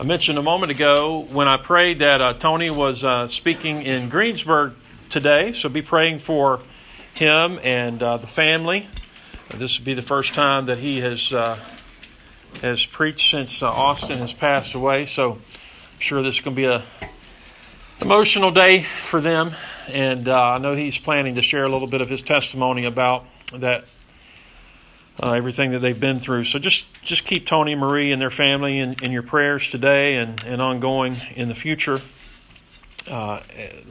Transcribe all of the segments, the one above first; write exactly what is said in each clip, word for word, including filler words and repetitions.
I mentioned a moment ago when I prayed that uh, Tony was uh, speaking in Greensburg today, so be praying for him and uh, the family. This will be the first time that he has uh, has preached since uh, Austin has passed away, so I'm sure this is going to be an emotional day for them. And uh, I know he's planning to share a little bit of his testimony about that, Uh, everything that they've been through. So just, just keep Tony, Marie, and their family in, in your prayers today and, and ongoing in the future. Uh,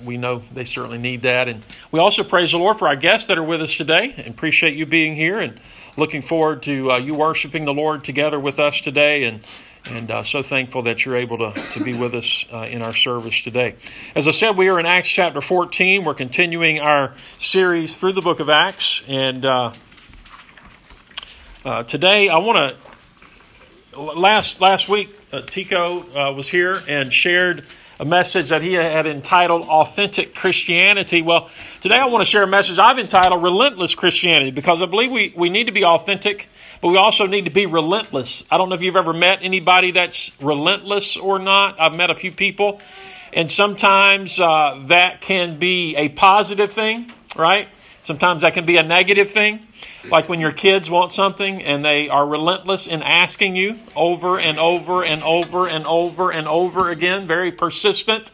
we know they certainly need that. And we also praise the Lord for our guests that are with us today and appreciate you being here and looking forward to uh, you worshiping the Lord together with us today, and and uh, so thankful that you're able to, to be with us uh, in our service today. As I said, we are in Acts chapter fourteen. We're continuing our series through the book of Acts, and Uh, Uh, today, I want to, last last week, uh, Tico uh, was here and shared a message that he had entitled Authentic Christianity. Well, today I want to share a message I've entitled Relentless Christianity, because I believe we, we need to be authentic, but we also need to be relentless. I don't know if you've ever met anybody that's relentless or not. I've met a few people, and sometimes uh, that can be a positive thing, right? Sometimes that can be a negative thing, like when your kids want something and they are relentless in asking you over and over and over and over and over again, very persistent.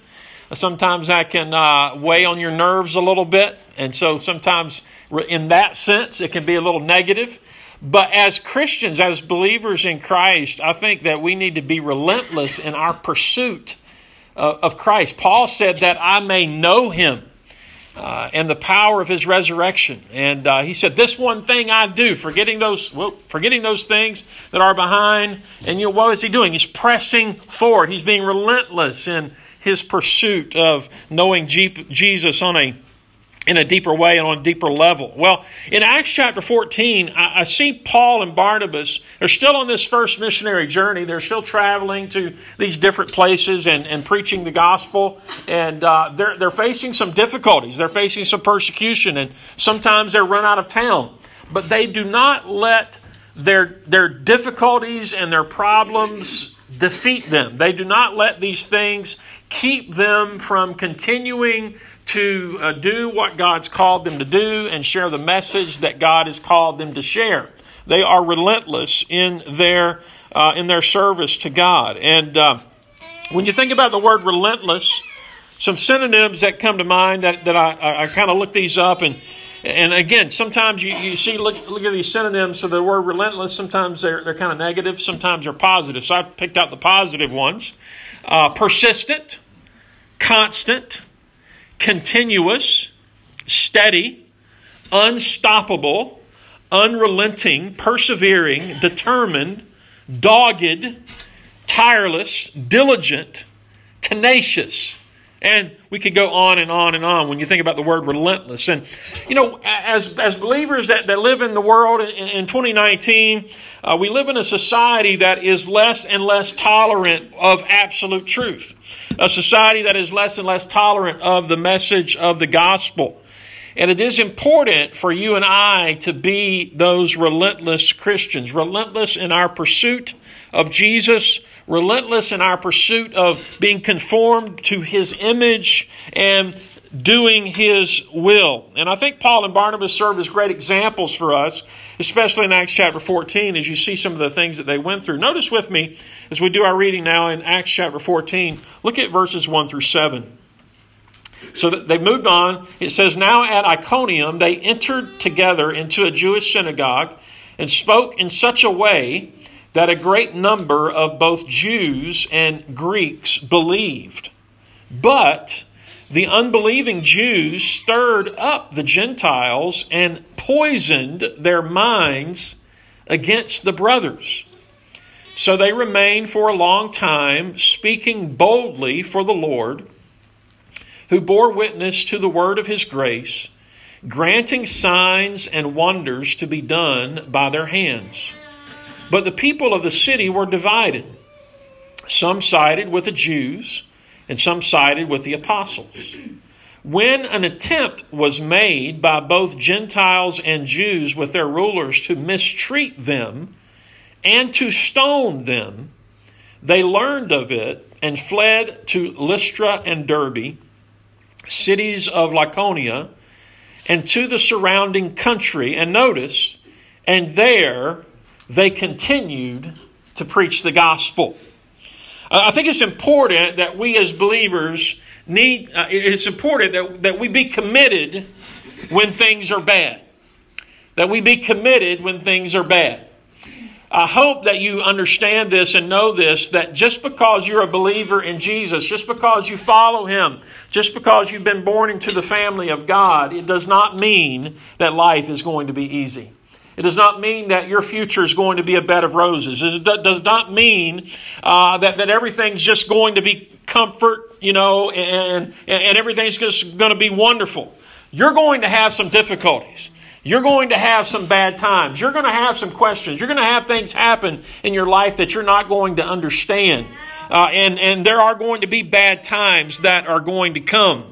Sometimes that can uh, weigh on your nerves a little bit, and so sometimes in that sense it can be a little negative. But as Christians, as believers in Christ, I think that we need to be relentless in our pursuit uh, of Christ. Paul said that I may know Him. Uh, and the power of His resurrection. And uh, he said, this one thing I do, forgetting those well, forgetting those things that are behind. And you know, what is he doing? He's pressing forward. He's being relentless in his pursuit of knowing G- Jesus on a in a deeper way and on a deeper level. Well, in Acts chapter fourteen, I, I see Paul and Barnabas. They're still on this first missionary journey. They're still traveling to these different places and, and preaching the gospel. And uh, they're, they're facing some difficulties. They're facing some persecution. And sometimes they're run out of town. But they do not let their, their difficulties and their problems defeat them. They do not let these things keep them from continuing to uh, do what God's called them to do and share the message that God has called them to share. They are relentless in their uh, in their service to God. And uh, when you think about the word relentless, some synonyms that come to mind that, that I, I, I kind of looked these up. And and again, sometimes you, you see, look, look at these synonyms for the word relentless. Sometimes they're, they're kind of negative. Sometimes they're positive. So I picked out the positive ones. Uh, persistent, constant, continuous, steady, unstoppable, unrelenting, persevering, determined, dogged, tireless, diligent, tenacious. And we could go on and on and on when you think about the word relentless. And, you know, as as believers that, that live in the world in, in twenty nineteen, uh, we live in a society that is less and less tolerant of absolute truth. A society that is less and less tolerant of the message of the gospel. And it is important for you and I to be those relentless Christians, relentless in our pursuit of Jesus, relentless in our pursuit of being conformed to His image and doing His will. And I think Paul and Barnabas serve as great examples for us, especially in Acts chapter fourteen, as you see some of the things that they went through. Notice with me, as we do our reading now in Acts chapter fourteen, look at verses one through seven. So they moved on. It says, now at Iconium they entered together into a Jewish synagogue and spoke in such a way that a great number of both Jews and Greeks believed. But the unbelieving Jews stirred up the Gentiles and poisoned their minds against the brothers. So they remained for a long time, speaking boldly for the Lord, who bore witness to the word of His grace, granting signs and wonders to be done by their hands. But the people of the city were divided. Some sided with the Jews, and some sided with the apostles. When an attempt was made by both Gentiles and Jews with their rulers to mistreat them and to stone them, They learned of it and fled to Lystra and Derbe, cities of Lyconia, and to the surrounding country. And notice, and there they continued to preach the gospel. Uh, I think it's important that we as believers need, uh, it's important that, that we be committed when things are bad. That we be committed when things are bad. I hope that you understand this and know this, that just because you're a believer in Jesus, just because you follow Him, just because you've been born into the family of God, it does not mean that life is going to be easy. It does not mean that your future is going to be a bed of roses. It does not mean uh, that, that everything's just going to be comfort, you know, and, and everything's just going to be wonderful. You're going to have some difficulties. You're going to have some bad times. You're going to have some questions. You're going to have things happen in your life that you're not going to understand. Uh, and, and there are going to be bad times that are going to come.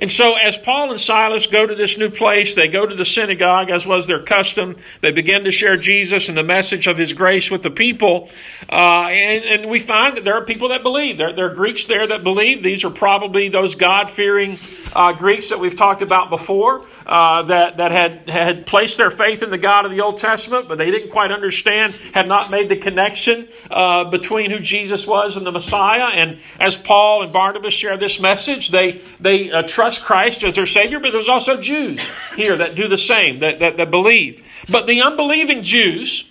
And so as Paul and Silas go to this new place, they go to the synagogue, as was their custom. They begin to share Jesus and the message of His grace with the people. Uh, and, and we find that there are people that believe. There, there are Greeks there that believe. These are probably those God-fearing uh, Greeks that we've talked about before uh, that, that had... had had placed their faith in the God of the Old Testament, but they didn't quite understand, had not made the connection uh, between who Jesus was and the Messiah. And as Paul and Barnabas share this message, they they uh, trust Christ as their Savior, but there's also Jews here that do the same, that, that, that believe. But the unbelieving Jews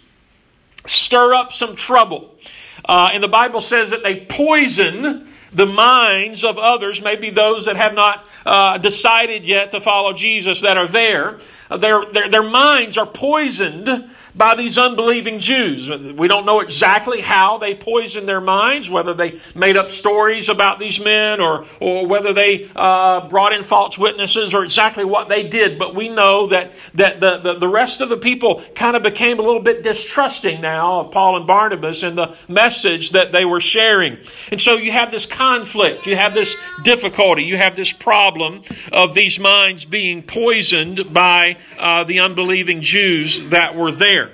stir up some trouble. Uh, and the Bible says that they poison the minds of others, maybe those that have not uh, decided yet to follow Jesus that are there. Their, their, their minds are poisoned by these unbelieving Jews. We don't know exactly how they poisoned their minds, whether they made up stories about these men or, or whether they uh, brought in false witnesses or exactly what they did. But we know that, that the, the, the rest of the people kind of became a little bit distrusting now of Paul and Barnabas and the message that they were sharing. And so you have this conflict, you have this difficulty, you have this problem of these minds being poisoned by uh, the unbelieving Jews that were there.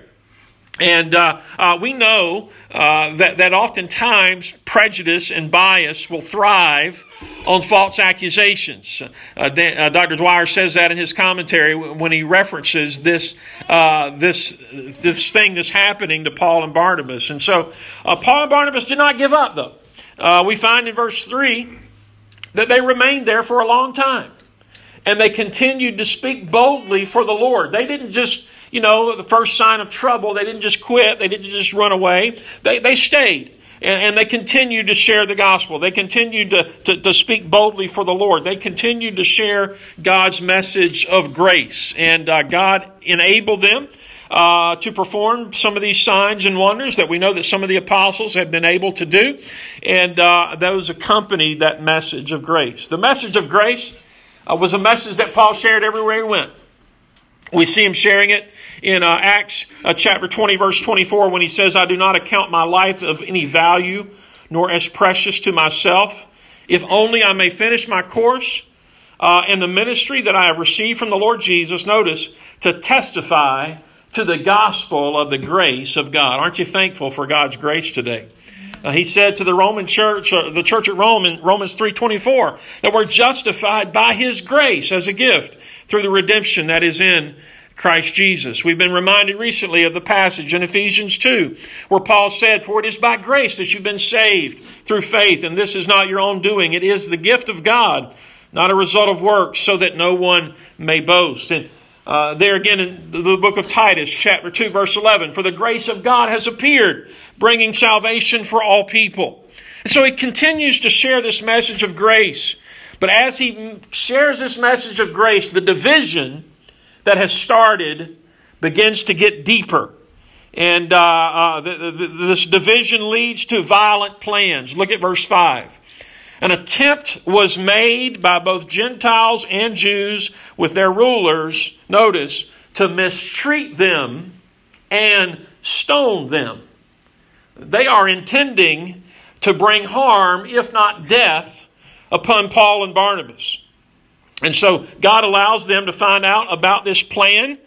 And uh, uh, we know uh, that, that oftentimes prejudice and bias will thrive on false accusations. Uh, D- uh, Doctor Dwyer says that in his commentary when he references this uh, this this thing that's happening to Paul and Barnabas. And so uh, Paul and Barnabas did not give up, though. Uh, we find in verse three that they remained there for a long time. And they continued to speak boldly for the Lord. They didn't just, you know, the first sign of trouble, they didn't just quit. They didn't just run away. They, they stayed. And, and they continued to share the gospel. They continued to, to, to speak boldly for the Lord. They continued to share God's message of grace. And uh, God enabled them Uh, to perform some of these signs and wonders that we know that some of the apostles have been able to do. And uh, those accompanied that message of grace. The message of grace uh, was a message that Paul shared everywhere he went. We see him sharing it in uh, Acts uh, chapter twenty, verse twenty-four, when he says, "I do not account my life of any value, nor as precious to myself, if only I may finish my course uh, and the ministry that I have received from the Lord Jesus," notice, "to testify to the gospel of the grace of God." Aren't you thankful for God's grace today? Uh, he said to the Roman church, uh, the church at Rome in Romans three twenty-four, that we're justified by His grace as a gift through the redemption that is in Christ Jesus. We've been reminded recently of the passage in Ephesians two, where Paul said, "For it is by grace that you've been saved through faith, and this is not your own doing. It is the gift of God, not a result of works, so that no one may boast." And Uh, there again in the book of Titus, chapter two, verse eleven, "For the grace of God has appeared, bringing salvation for all people." And so he continues to share this message of grace. But as he shares this message of grace, the division that has started begins to get deeper. And uh, uh, the, the, this division leads to violent plans. Look at verse five. "An attempt was made by both Gentiles and Jews with their rulers," notice, "to mistreat them and stone them." They are intending to bring harm, if not death, upon Paul and Barnabas. And so God allows them to find out about this plan,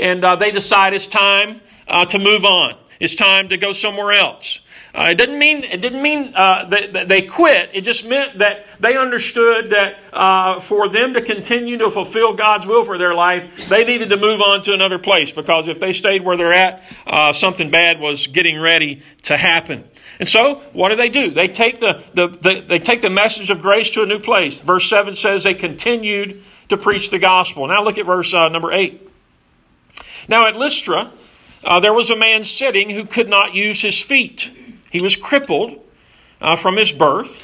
and uh, they decide it's time uh, to move on. It's time to go somewhere else. Uh, it didn't mean it didn't mean uh, that, that they quit. It just meant that they understood that uh, for them to continue to fulfill God's will for their life, they needed to move on to another place, because if they stayed where they're at, uh, something bad was getting ready to happen. And so, what do they do? They take the, the, the they take the message of grace to a new place. Verse seven says they continued to preach the gospel. Now look at verse uh, number eight. Now at Lystra, uh, there was a man sitting who could not use his feet. He was crippled uh, from his birth.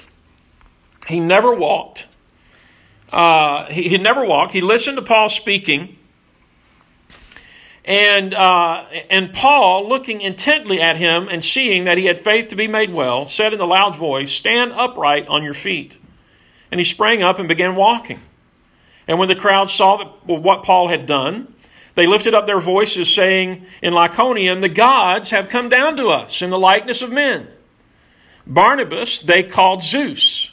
He never walked. Uh, he, he never walked. He listened to Paul speaking. And uh, and Paul, looking intently at him and seeing that he had faith to be made well, said in a loud voice, "Stand upright on your feet." And he sprang up and began walking. And when the crowd saw that, well, what Paul had done, they lifted up their voices, saying in Lyconian, "The gods have come down to us in the likeness of men." Barnabas they called Zeus,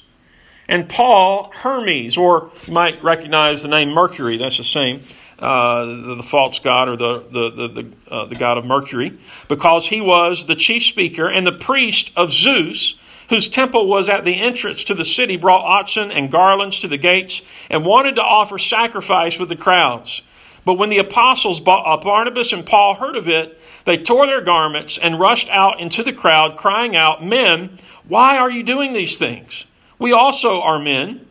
and Paul Hermes, or you might recognize the name Mercury. That's the same, uh, the, the false god, or the the the the, uh, the god of Mercury, because he was the chief speaker and the priest of Zeus, whose temple was at the entrance to the city, brought oxen and garlands to the gates and wanted to offer sacrifice with the crowds. But when the apostles Barnabas and Paul heard of it, they tore their garments and rushed out into the crowd, crying out, "Men, why are you doing these things? We also are men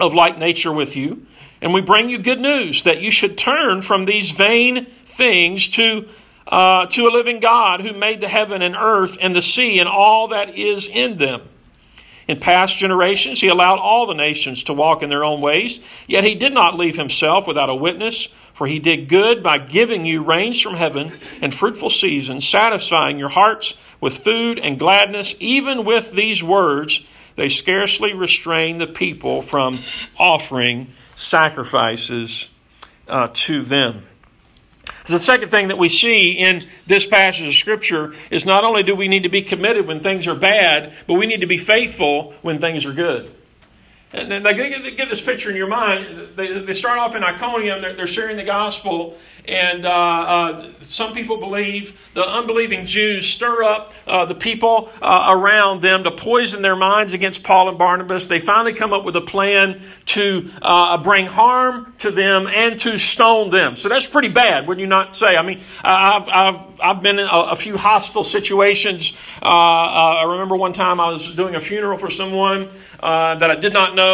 of like nature with you, and we bring you good news, that you should turn from these vain things to uh, to a living God, who made the heaven and earth and the sea and all that is in them. In past generations, he allowed all the nations to walk in their own ways, yet he did not leave himself without a witness, for he did good by giving you rains from heaven and fruitful seasons, satisfying your hearts with food and gladness. Even with these words, they scarcely restrained the people from offering sacrifices uh, to them." So the second thing that we see in this passage of Scripture is, not only do we need to be committed when things are bad, but we need to be faithful when things are good. And then they get this picture in your mind. They start off in Iconium. They're sharing the gospel. And uh, uh, some people believe, the unbelieving Jews stir up uh, the people uh, around them to poison their minds against Paul and Barnabas. They finally come up with a plan to uh, bring harm to them and to stone them. So that's pretty bad, would you not say? I mean, I've I've I've been in a, a few hostile situations. Uh, uh, I remember one time I was doing a funeral for someone uh, that I did not know.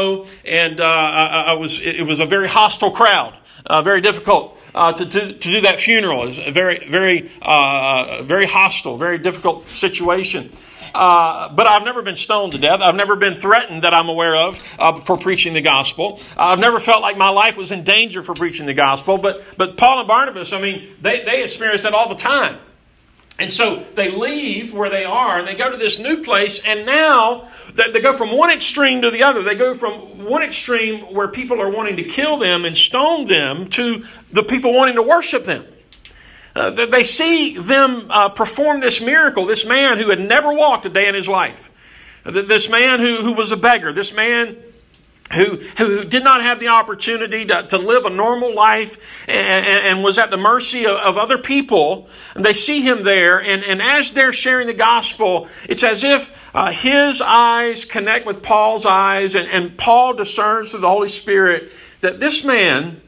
And uh, I, I was, it was a very hostile crowd, uh, very difficult uh, to, to, to do that funeral. It was a very, very, uh, very hostile, very difficult situation. Uh, but I've never been stoned to death. I've never been threatened that I'm aware of uh, for preaching the gospel. I've never felt like my life was in danger for preaching the gospel. But but Paul and Barnabas, I mean, they, they experience that all the time. And so they leave where they are, and they go to this new place, and now they go from one extreme to the other. They go from one extreme where people are wanting to kill them and stone them, to the people wanting to worship them. Uh, they see them uh, perform this miracle, this man who had never walked a day in his life, this man who, who was a beggar, this man Who, who did not have the opportunity to, to live a normal life, and, and was at the mercy of, of other people. And they see him there, and, and as they're sharing the gospel, it's as if uh, his eyes connect with Paul's eyes, and, and Paul discerns through the Holy Spirit that this man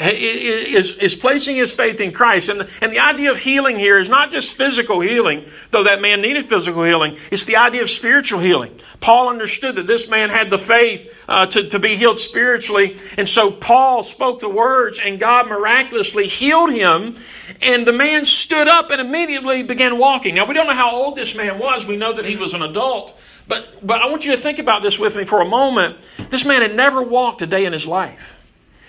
is, is placing his faith in Christ. And the, and the idea of healing here is not just physical healing, though that man needed physical healing. It's the idea of spiritual healing. Paul understood that this man had the faith uh, to, to be healed spiritually. And so Paul spoke the words, and God miraculously healed him. And the man stood up and immediately began walking. Now, we don't know how old this man was. We know that he was an adult. But, but I want you to think about this with me for a moment. This man had never walked a day in his life.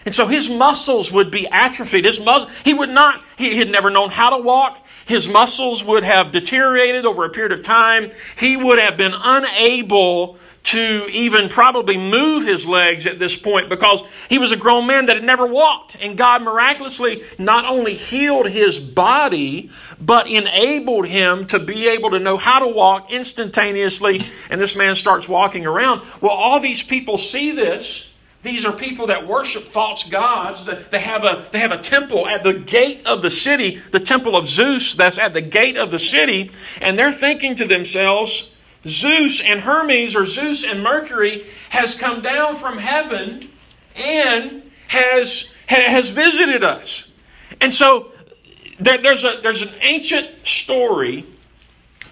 And so his muscles would be atrophied. His muscle, he would not, he had never known how to walk. His muscles would have deteriorated over a period of time. He would have been unable to even probably move his legs at this point, because he was a grown man that had never walked. And God miraculously not only healed his body, but enabled him to be able to know how to walk instantaneously. And this man starts walking around. Well, all these people see this. These are people that worship false gods. They have a, they have a temple at the gate of the city, the temple of Zeus that's at the gate of the city. And they're thinking to themselves, Zeus and Hermes, or Zeus and Mercury, has come down from heaven and has, has visited us. And so there, there's, a, there's an ancient story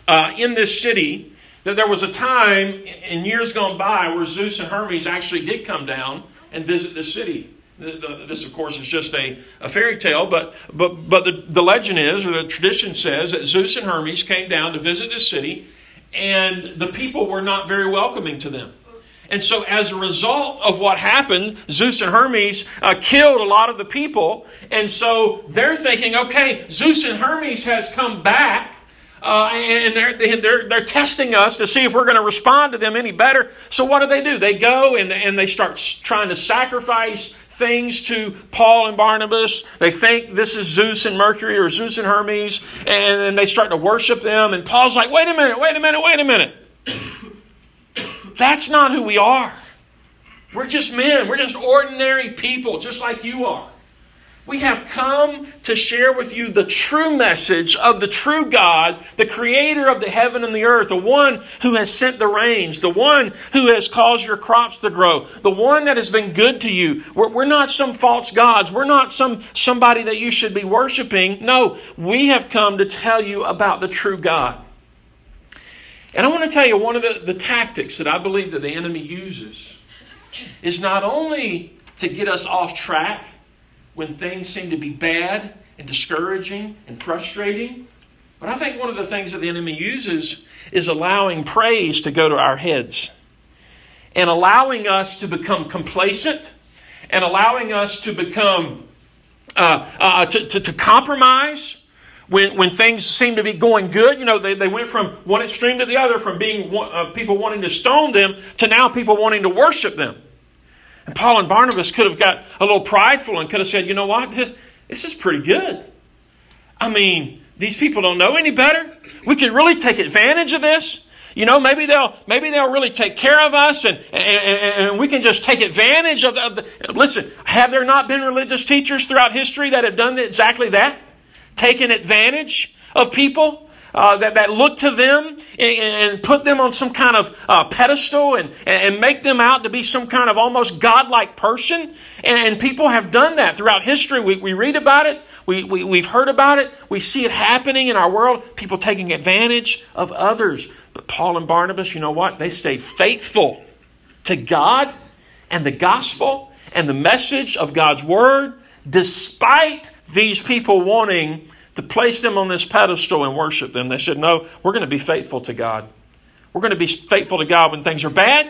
uh, in this city that there was a time in years gone by where Zeus and Hermes actually did come down and visit the city. This, of course, is just a, a fairy tale, but but but the, the legend is, or the tradition says, that Zeus and Hermes came down to visit this city, and the people were not very welcoming to them. And so as a result of what happened, Zeus and Hermes uh, killed a lot of the people. And so they're thinking, okay, Zeus and Hermes has come back. Uh, and they're, they're, they're testing us to see if we're going to respond to them any better. So what do they do? They go and, and they start trying to sacrifice things to Paul and Barnabas. They think this is Zeus and Mercury, or Zeus and Hermes. And then they start to worship them. And Paul's like, wait a minute, wait a minute, wait a minute. That's not who we are. We're just men. We're just ordinary people, just like you are. We have come to share with you the true message of the true God, the creator of the heaven and the earth, the one who has sent the rains, the one who has caused your crops to grow, the one that has been good to you. We're, we're not some false gods. We're not some somebody that you should be worshiping. No, we have come to tell you about the true God. And I want to tell you, one of the, the tactics that I believe that the enemy uses is not only to get us off track when things seem to be bad and discouraging and frustrating, but I think one of the things that the enemy uses is allowing praise to go to our heads and allowing us to become complacent and allowing us to become, uh, uh, to, to, to compromise. When when things seem to be going good, you know, they, they went from one extreme to the other, from being uh, people wanting to stone them to now people wanting to worship them. And Paul and Barnabas could have got a little prideful and could have said, you know what, this is pretty good. I mean, these people don't know any better. We could really take advantage of this. You know, maybe they'll maybe they'll really take care of us, and, and, and we can just take advantage of the, of the... Listen, have there not been religious teachers throughout history that have done exactly that? Taken advantage of people uh, that, that look to them and, and put them on some kind of uh, pedestal and, and make them out to be some kind of almost godlike person. And, and people have done that throughout history. We, we read about it. We, we, we've heard about it. We see it happening in our world. People taking advantage of others. But Paul and Barnabas, you know what? They stayed faithful to God and the gospel and the message of God's word, despite these people wanting to place them on this pedestal and worship them. They said, no, we're going to be faithful to God. We're going to be faithful to God when things are bad,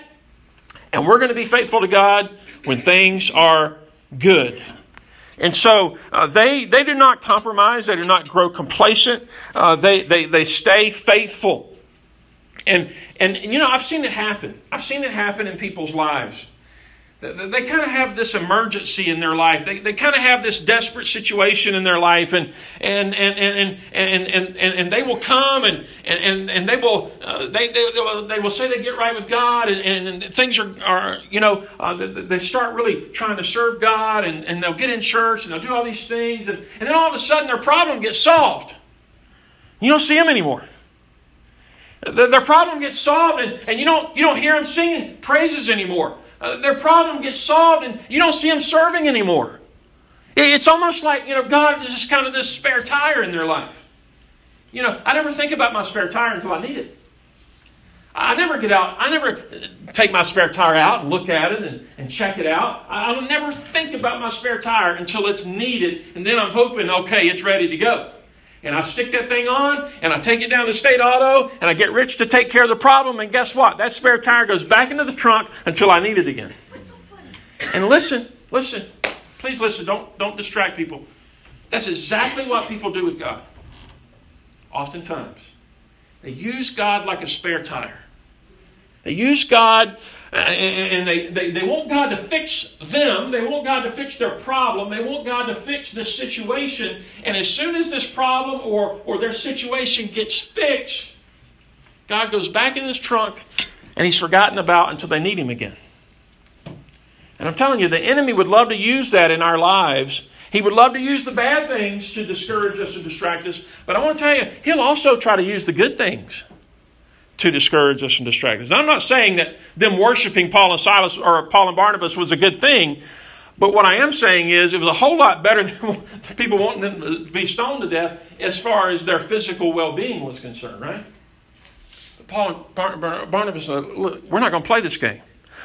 and we're going to be faithful to God when things are good. And so uh, they they do not compromise. They do not grow complacent. Uh, they, they they stay faithful. And, and, and, you know, I've seen it happen. I've seen it happen in people's lives. They kind of have this emergency in their life. They they kind of have this desperate situation in their life, and and and and and and, and, and they will come and and and they will uh, they, they they will they will say they get right with God, and, and, and things are are you know uh, they start really trying to serve God, and, and they'll get in church and they'll do all these things, and, and then all of a sudden their problem gets solved. You don't see them anymore. The, their problem gets solved, and, and you don't you don't hear them singing praises anymore. Uh, their problem gets solved, and you don't see them serving anymore. It's almost like, you know, God is just kind of this spare tire in their life. You know, I never think about my spare tire until I need it. I never get out. I never take my spare tire out and look at it and, and check it out. I, I never think about my spare tire until it's needed, and then I'm hoping, okay, it's ready to go. And I stick that thing on, and I take it down to State Auto, and I get Rich to take care of the problem, and guess what? That spare tire goes back into the trunk until I need it again. What's so funny? And listen, listen. Please listen. Don't, don't distract people. That's exactly what people do with God. Oftentimes, they use God like a spare tire. They use God, and they, they, they want God to fix them. They want God to fix their problem. They want God to fix this situation. And as soon as this problem or, or their situation gets fixed, God goes back in his trunk, and he's forgotten about until they need him again. And I'm telling you, the enemy would love to use that in our lives. He would love to use the bad things to discourage us and distract us. But I want to tell you, he'll also try to use the good things to discourage us and distract us. I'm not saying that them worshiping Paul and Silas or Paul and Barnabas was a good thing. But what I am saying is it was a whole lot better than people wanting them to be stoned to death as far as their physical well-being was concerned, right? Paul and Barnabas said, look, we're not going to play this game.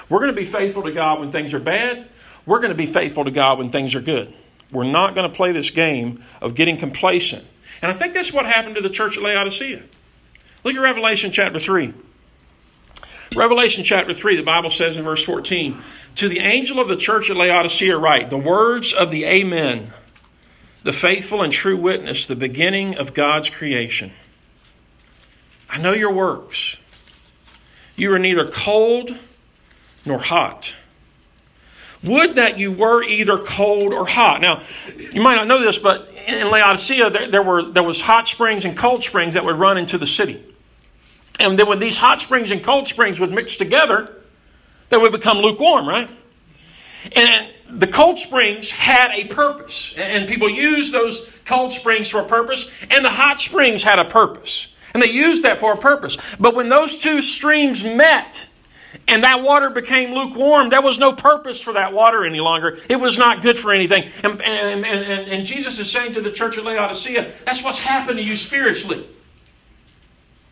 We're going to be faithful to God when things are bad. We're going to be faithful to God when things are good. We're not going to play this game of getting complacent. And I think that's what happened to the church at Laodicea. Look at Revelation chapter three. Revelation chapter three, the Bible says in verse fourteen, to the angel of the church at Laodicea write, the words of the Amen, the faithful and true witness, the beginning of God's creation. I know your works. You are neither cold nor hot. Would that you were either cold or hot. Now, you might not know this, but in Laodicea, there, there were there was hot springs and cold springs that would run into the city. And then when these hot springs and cold springs would mix together, they would become lukewarm, right? And the cold springs had a purpose. And people used those cold springs for a purpose. And the hot springs had a purpose. And they used that for a purpose. But when those two streams met, and that water became lukewarm, there was no purpose for that water any longer. It was not good for anything. And, and, and, and Jesus is saying to the church at Laodicea, that's what's happened to you spiritually.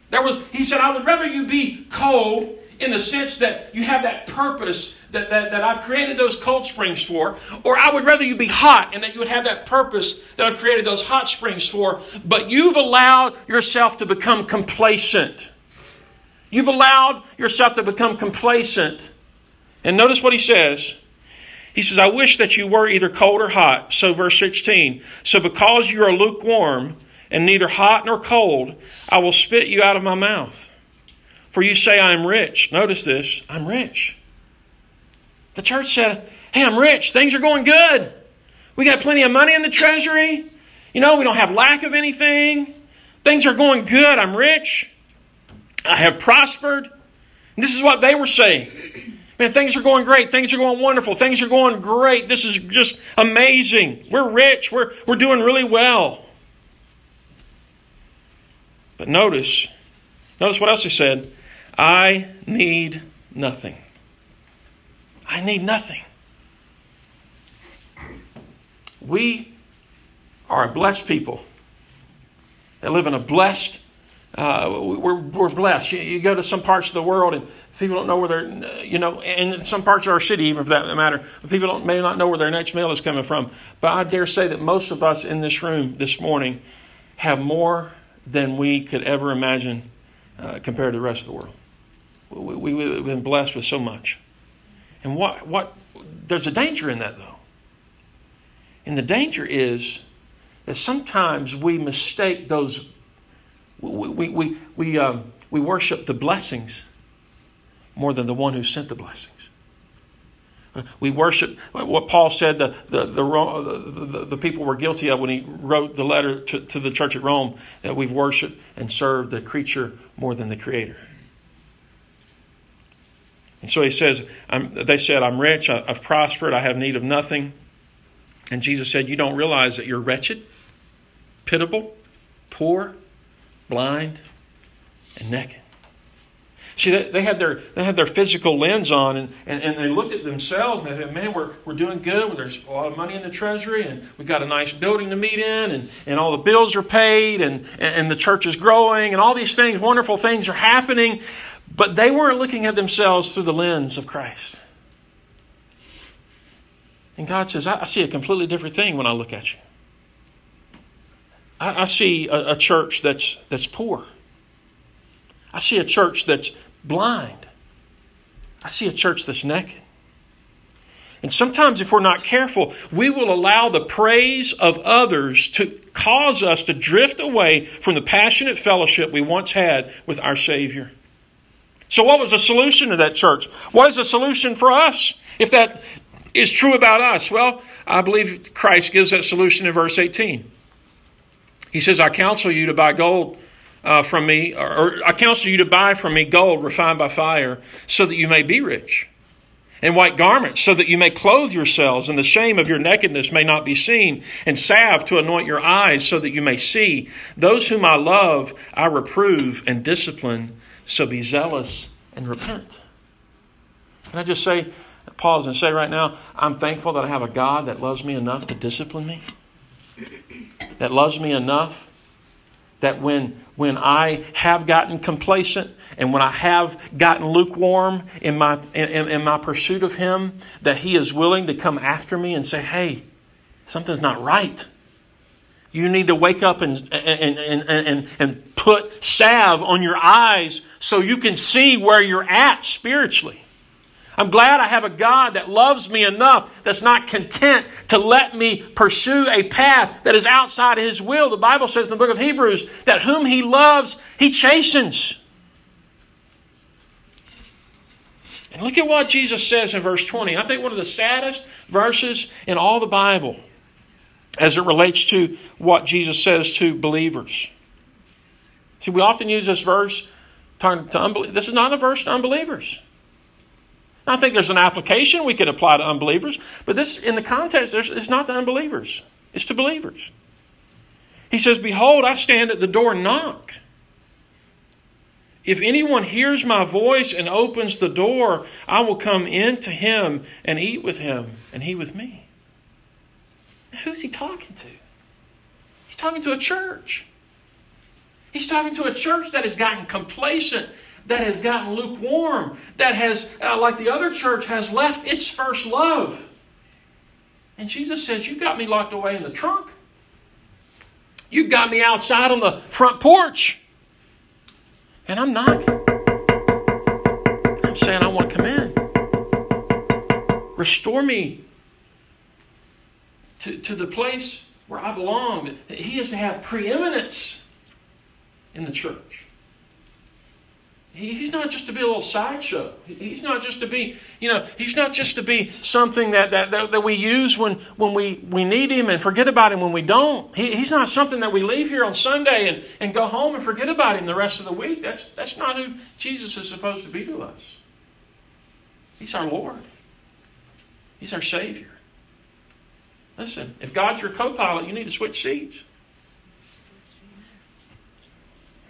There was, he said, I would rather you be cold in the sense that you have that purpose that, that, that I've created those cold springs for, or I would rather you be hot and that you would have that purpose that I've created those hot springs for, but you've allowed yourself to become complacent. You've allowed yourself to become complacent. And notice what he says. He says, I wish that you were either cold or hot. So verse sixteen, so because you are lukewarm and neither hot nor cold, I will spit you out of my mouth. For you say, I am rich. Notice this, I'm rich. The church said, hey, I'm rich. Things are going good. We got plenty of money in the treasury. You know, we don't have lack of anything. Things are going good. I'm rich. I have prospered. And this is what they were saying. Man, things are going great. Things are going wonderful. Things are going great. This is just amazing. We're rich. We're, we're doing really well. But notice, notice what else he said. I need nothing. I need nothing. We are a blessed people that live in a blessed Uh, we're, we're blessed. You, you go to some parts of the world and people don't know where they're, you know, and some parts of our city, even for that matter, people don't, may not know where their next meal is coming from. But I dare say that most of us in this room this morning have more than we could ever imagine uh, compared to the rest of the world. We, we, we've been blessed with so much. And what, what, there's a danger in that though. And the danger is that sometimes we mistake those We we we we, um, we worship the blessings more than the one who sent the blessings. We worship what Paul said the the the, the, the, the people were guilty of when he wrote the letter to, to the church at Rome, that we've worshipped and served the creature more than the Creator. And so he says, I'm, they said, I'm rich, I, I've prospered, I have need of nothing. And Jesus said, you don't realize that you're wretched, pitiable, poor, blind and naked. See, they, they had their they had their physical lens on, and, and, and they looked at themselves and they said, man, we're we're doing good. There's a lot of money in the treasury, and we've got a nice building to meet in, and, and all the bills are paid, and, and the church is growing, and all these things, wonderful things are happening. But they weren't looking at themselves through the lens of Christ. And God says, I, I see a completely different thing when I look at you. I see a church that's that's poor. I see a church that's blind. I see a church that's naked. And sometimes if we're not careful, we will allow the praise of others to cause us to drift away from the passionate fellowship we once had with our Savior. So what was the solution to that church? What is the solution for us if that is true about us? Well, I believe Christ gives that solution in verse eighteen. He says, I counsel you to buy gold uh, from me, or, or I counsel you to buy from me gold refined by fire so that you may be rich, and white garments, so that you may clothe yourselves, and the shame of your nakedness may not be seen, and salve to anoint your eyes, so that you may see. Those whom I love, I reprove and discipline, so be zealous and repent. Can I just say, pause and say right now, I'm thankful that I have a God that loves me enough to discipline me, that loves me enough that when when I have gotten complacent and when I have gotten lukewarm in my in, in my pursuit of Him, that He is willing to come after me and say, hey, something's not right. You need to wake up and and and and, and put salve on your eyes so you can see where you're at spiritually. I'm glad I have a God that loves me enough, that's not content to let me pursue a path that is outside of His will. The Bible says in the book of Hebrews that whom He loves, He chastens. And look at what Jesus says in verse twenty. I think one of the saddest verses in all the Bible as it relates to what Jesus says to believers. See, we often use this verse talking to unbelievers. This is not a verse to unbelievers. I think there's an application we could apply to unbelievers, but this, in the context, it's not to unbelievers. It's to believers. He says, behold, I stand at the door and knock. If anyone hears my voice and opens the door, I will come in to him and eat with him, and he with me. Now, who's he talking to? He's talking to a church. He's talking to a church that has gotten complacent, that has gotten lukewarm, that has, uh, like the other church, has left its first love. And Jesus says, you got me locked away in the trunk. You've got me outside on the front porch. And I'm knocking. I'm saying, I want to come in. Restore me to, to the place where I belong. He is to have preeminence in the church. He's not just to be a little sideshow. He's not just to be, you know, he's not just to be something that that, that, that we use when, when we, we need him and forget about him when we don't. He, he's not something that we leave here on Sunday and, and go home and forget about him the rest of the week. That's that's not who Jesus is supposed to be to us. He's our Lord. He's our Savior. Listen, if God's your co-pilot, you need to switch seats.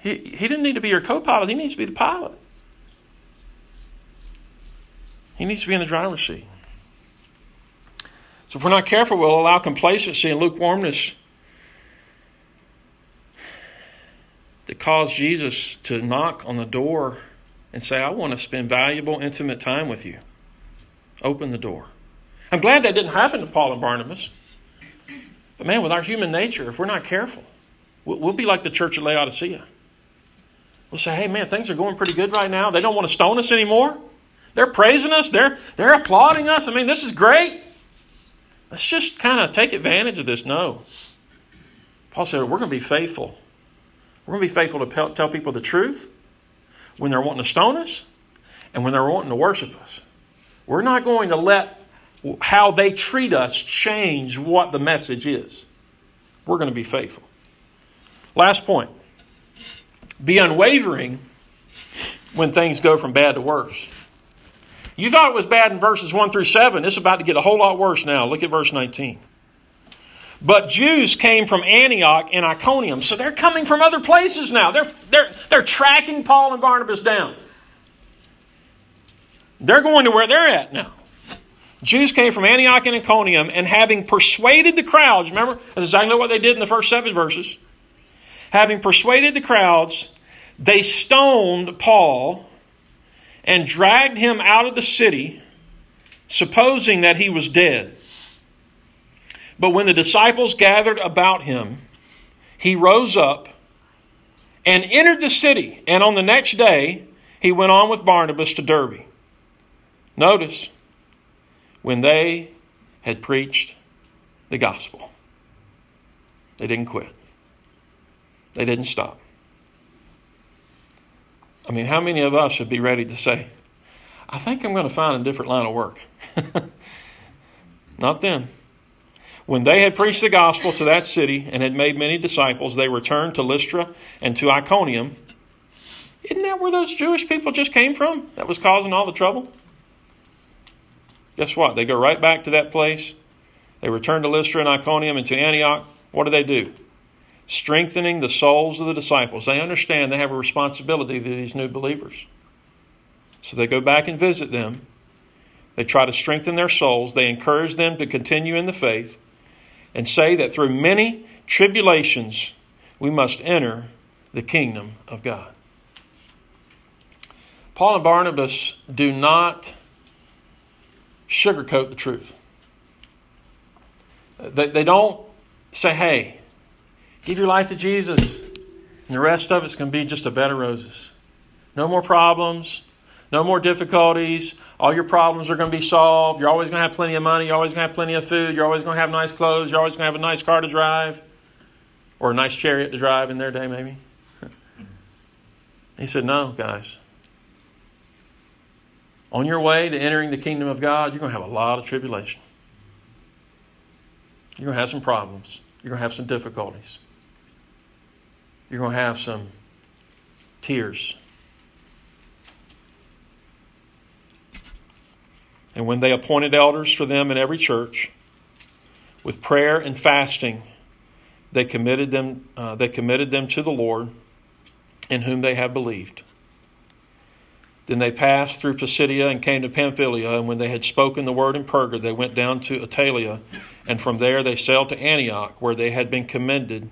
He, he didn't need to be your co-pilot. He needs to be the pilot. He needs to be in the driver's seat. So if we're not careful, we'll allow complacency and lukewarmness that caused Jesus to knock on the door and say, I want to spend valuable, intimate time with you. Open the door. I'm glad that didn't happen to Paul and Barnabas. But man, with our human nature, if we're not careful, we'll be like the church at Laodicea. We'll say, hey, man, things are going pretty good right now. They don't want to stone us anymore. They're praising us. They're, they're applauding us. I mean, this is great. Let's just kind of take advantage of this. No. Paul said, we're going to be faithful. We're going to be faithful to tell people the truth when they're wanting to stone us and when they're wanting to worship us. We're not going to let how they treat us change what the message is. We're going to be faithful. Last point. Be unwavering when things go from bad to worse. You thought it was bad in verses one through seven. It's about to get a whole lot worse now. Look at verse nineteen. But Jews came from Antioch and Iconium. So they're coming from other places now. They're, they're, they're tracking Paul and Barnabas down. They're going to where they're at now. Jews came from Antioch and Iconium, and having persuaded the crowds, remember, that's exactly what they did in the first seven verses. Having persuaded the crowds, they stoned Paul and dragged him out of the city, supposing that he was dead. But when the disciples gathered about him, he rose up and entered the city. And on the next day, he went on with Barnabas to Derbe. Notice, when they had preached the gospel, they didn't quit. They didn't stop. I mean, how many of us would be ready to say, I think I'm going to find a different line of work? Not them. When they had preached the gospel to that city and had made many disciples, they returned to Lystra and to Iconium. Isn't that where those Jewish people just came from that was causing all the trouble? Guess what? They go right back to that place. They return to Lystra and Iconium and to Antioch. What do they do? Strengthening the souls of the disciples. They understand they have a responsibility to these new believers. So they go back and visit them. They try to strengthen their souls. They encourage them to continue in the faith and say that through many tribulations, we must enter the kingdom of God. Paul and Barnabas do not sugarcoat the truth. They, they don't say, hey, give your life to Jesus, and the rest of it's going to be just a bed of roses. No more problems. No more difficulties. All your problems are going to be solved. You're always going to have plenty of money. You're always going to have plenty of food. You're always going to have nice clothes. You're always going to have a nice car to drive. Or a nice chariot to drive in their day, maybe. He said, no, guys. On your way to entering the kingdom of God, you're going to have a lot of tribulation. You're going to have some problems. You're going to have some difficulties. You're going to have some tears. And when they appointed elders for them in every church, with prayer and fasting, they committed them, uh, they committed them to the Lord in whom they have believed. Then they passed through Pisidia and came to Pamphylia. And when they had spoken the word in Perga, they went down to Attalia. And from there they sailed to Antioch, where they had been commended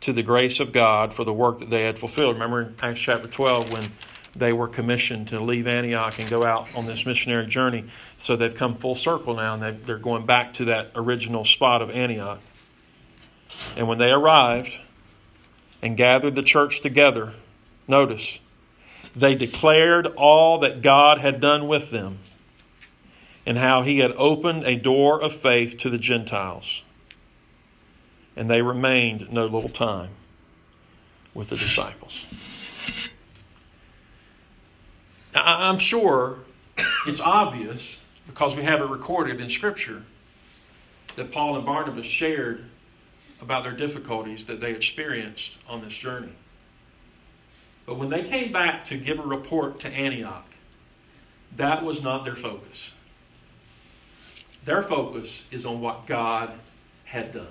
to the grace of God for the work that they had fulfilled. Remember in Acts chapter twelve when they were commissioned to leave Antioch and go out on this missionary journey. So they've come full circle now, and they're going back to that original spot of Antioch. And when they arrived and gathered the church together, notice, they declared all that God had done with them and how He had opened a door of faith to the Gentiles. And they remained no little time with the disciples. I'm sure it's obvious, because we have it recorded in Scripture, that Paul and Barnabas shared about their difficulties that they experienced on this journey. But when they came back to give a report to Antioch, that was not their focus. Their focus is on what God had done.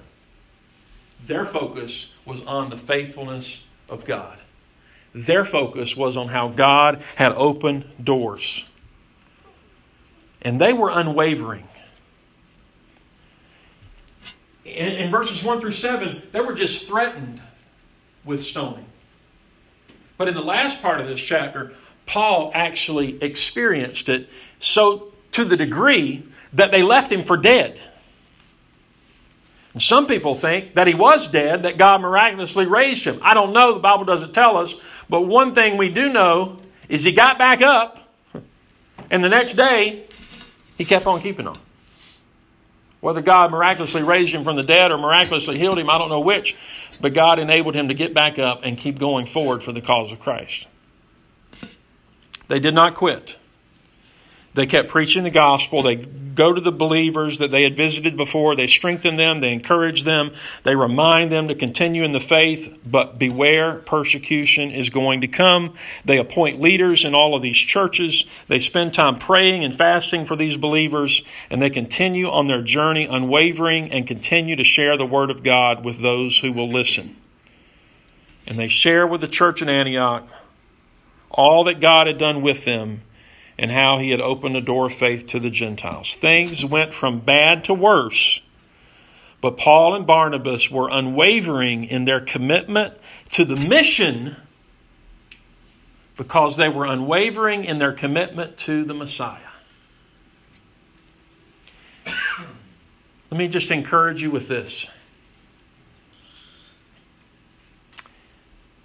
Their focus was on the faithfulness of God. Their focus was on how God had opened doors. And they were unwavering. In, in verses one through seven, they were just threatened with stoning. But in the last part of this chapter, Paul actually experienced it so to the degree that they left him for dead. And some people think that he was dead, that God miraculously raised him. I don't know. The Bible doesn't tell us. But one thing we do know is he got back up, and the next day he kept on keeping on. Whether God miraculously raised him from the dead or miraculously healed him, I don't know which. But God enabled him to get back up and keep going forward for the cause of Christ. They did not quit. They kept preaching the gospel. They go to the believers that they had visited before. They strengthen them. They encourage them. They remind them to continue in the faith. But beware, persecution is going to come. They appoint leaders in all of these churches. They spend time praying and fasting for these believers. And they continue on their journey unwavering and continue to share the word of God with those who will listen. And they share with the church in Antioch all that God had done with them, and how He had opened the door of faith to the Gentiles. Things went from bad to worse, but Paul and Barnabas were unwavering in their commitment to the mission because they were unwavering in their commitment to the Messiah. Let me just encourage you with this.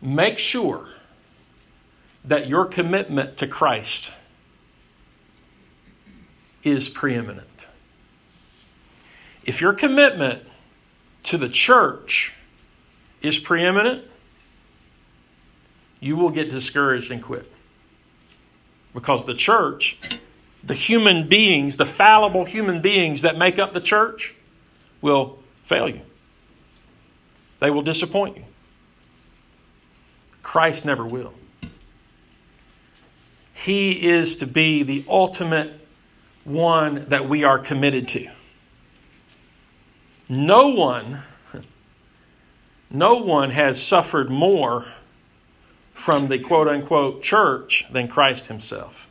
Make sure that your commitment to Christ is preeminent. If your commitment to the church is preeminent, you will get discouraged and quit. Because the church, the human beings, the fallible human beings that make up the church, will fail you. They will disappoint you. Christ never will. He is to be the ultimate one that we are committed to. No one, no one has suffered more from the quote-unquote church than Christ himself.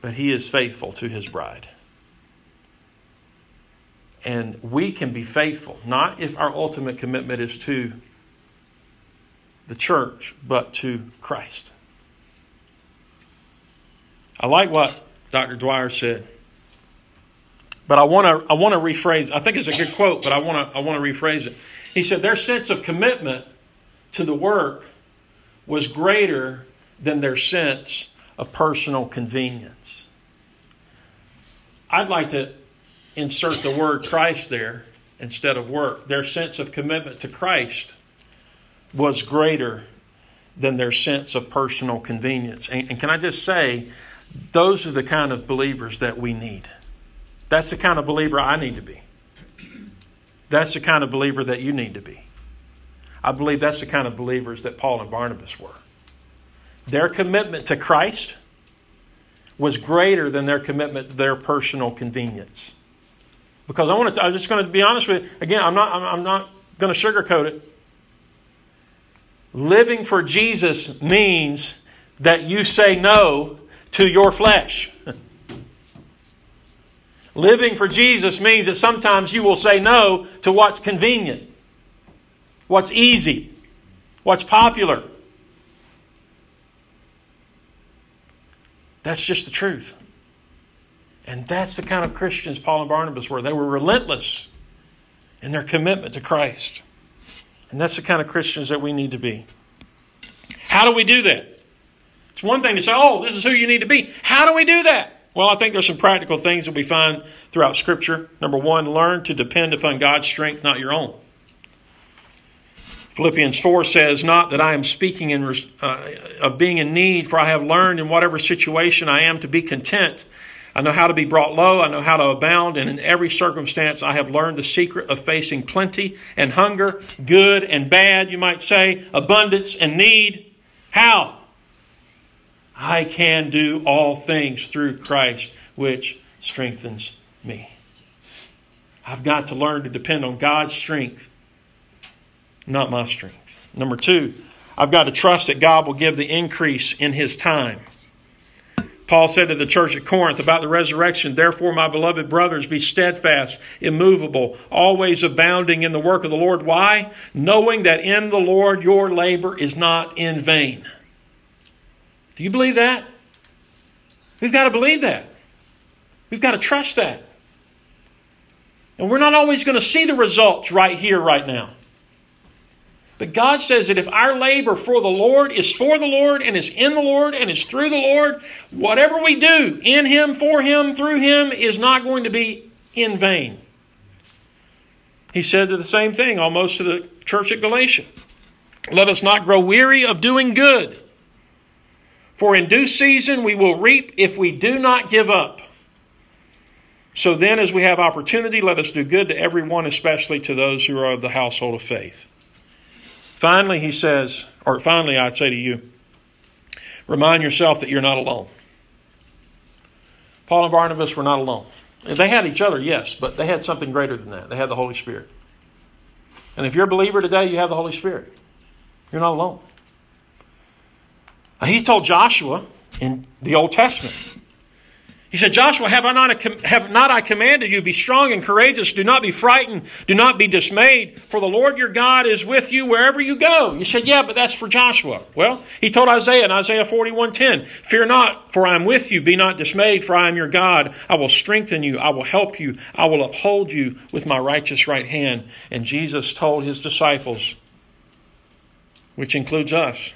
But he is faithful to his bride. And we can be faithful, not if our ultimate commitment is to the church, but to Christ. I like what Doctor Dwyer said, but I want to I want to rephrase. I think it's a good quote, but I want to I want to rephrase it. He said their sense of commitment to the work was greater than their sense of personal convenience. I'd like to insert the word Christ there instead of work. Their sense of commitment to Christ was greater than their sense of personal convenience. And, and can I just say, those are the kind of believers that we need. That's the kind of believer I need to be. That's the kind of believer that you need to be. I believe that's the kind of believers that Paul and Barnabas were. Their commitment to Christ was greater than their commitment to their personal convenience. Because I want to, I'm just going to be honest with you. Again, I'm not, I'm not going to sugarcoat it. Living for Jesus means that you say no to your flesh. Living for Jesus means that sometimes you will say no to what's convenient, what's easy, what's popular. That's just the truth. And that's the kind of Christians Paul and Barnabas were. They were relentless in their commitment to Christ. And that's the kind of Christians that we need to be. How do we do that? It's one thing to say, oh, this is who you need to be. How do we do that? Well, I think there's some practical things that we find throughout Scripture. Number one, learn to depend upon God's strength, not your own. Philippians four says, not that I am speaking in, uh, of being in need, for I have learned in whatever situation I am to be content. I know how to be brought low. I know how to abound. And in every circumstance, I have learned the secret of facing plenty and hunger, good and bad, you might say, abundance and need. How? I can do all things through Christ, which strengthens me. I've got to learn to depend on God's strength, not my strength. Number two, I've got to trust that God will give the increase in His time. Paul said to the church at Corinth about the resurrection, therefore, my beloved brothers, be steadfast, immovable, always abounding in the work of the Lord. Why? Knowing that in the Lord your labor is not in vain. Do you believe that? We've got to believe that. We've got to trust that. And we're not always going to see the results right here, right now. But God says that if our labor for the Lord is for the Lord and is in the Lord and is through the Lord, whatever we do in Him, for Him, through Him is not going to be in vain. He said the same thing almost to the church at Galatia. Let us not grow weary of doing good, for in due season we will reap if we do not give up. So then as we have opportunity, let us do good to everyone, especially to those who are of the household of faith. Finally, he says, or finally, I'd say to you, remind yourself that you're not alone. Paul and Barnabas were not alone. They had each other, yes, but they had something greater than that. They had the Holy Spirit. And if you're a believer today, you have the Holy Spirit. You're not alone. He told Joshua in the Old Testament, he said, Joshua, have I not a, have not I commanded you, be strong and courageous, do not be frightened, do not be dismayed, for the Lord your God is with you wherever you go. You said, yeah, but that's for Joshua. Well, he told Isaiah in Isaiah forty-one ten, fear not, for I am with you, be not dismayed, for I am your God. I will strengthen you, I will help you, I will uphold you with my righteous right hand. And Jesus told his disciples, which includes us,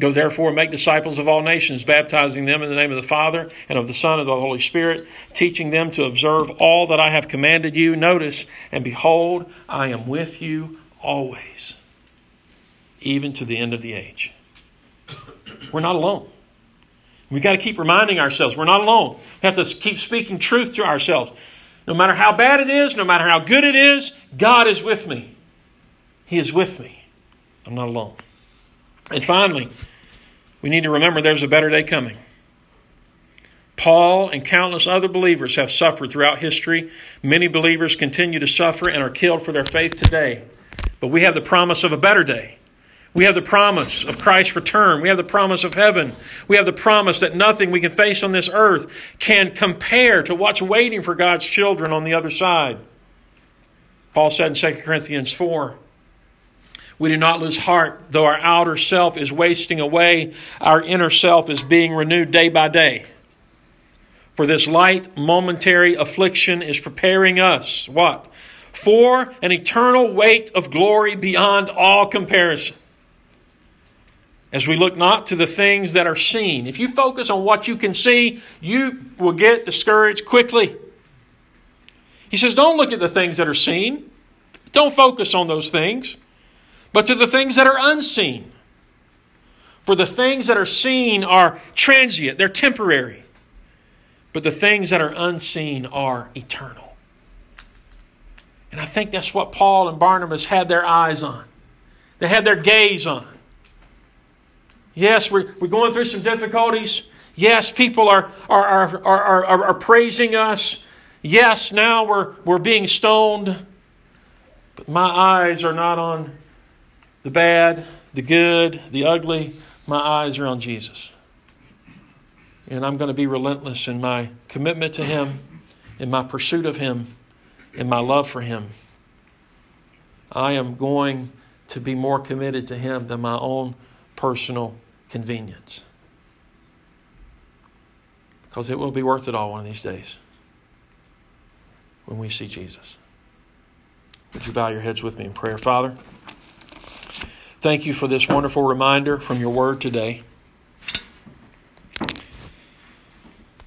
go therefore and make disciples of all nations, baptizing them in the name of the Father and of the Son and of the Holy Spirit, teaching them to observe all that I have commanded you. Notice, and behold, I am with you always, even to the end of the age. We're not alone. We've got to keep reminding ourselves we're not alone. We have to keep speaking truth to ourselves. No matter how bad it is, no matter how good it is, God is with me. He is with me. I'm not alone. And finally, we need to remember there's a better day coming. Paul and countless other believers have suffered throughout history. Many believers continue to suffer and are killed for their faith today. But we have the promise of a better day. We have the promise of Christ's return. We have the promise of heaven. We have the promise that nothing we can face on this earth can compare to what's waiting for God's children on the other side. Paul said in Second Corinthians four, "We do not lose heart, though our outer self is wasting away, our inner self is being renewed day by day. For this light, momentary affliction is preparing us," what? "For an eternal weight of glory beyond all comparison. As we look not to the things that are seen." If you focus on what you can see, you will get discouraged quickly. He says, don't look at the things that are seen. Don't focus on those things, but to the things that are unseen. For the things that are seen are transient, they're temporary. But the things that are unseen are eternal. And I think that's what Paul and Barnabas had their eyes on. They had their gaze on. Yes, we're, we're going through some difficulties. Yes, people are, are, are, are, are, are praising us. Yes, now we're, we're being stoned. But my eyes are not on the bad, the good, the ugly. My eyes are on Jesus. And I'm going to be relentless in my commitment to Him, in my pursuit of Him, in my love for Him. I am going to be more committed to Him than my own personal convenience, because it will be worth it all one of these days when we see Jesus. Would you bow your heads with me in prayer? Father, thank you for this wonderful reminder from your word today.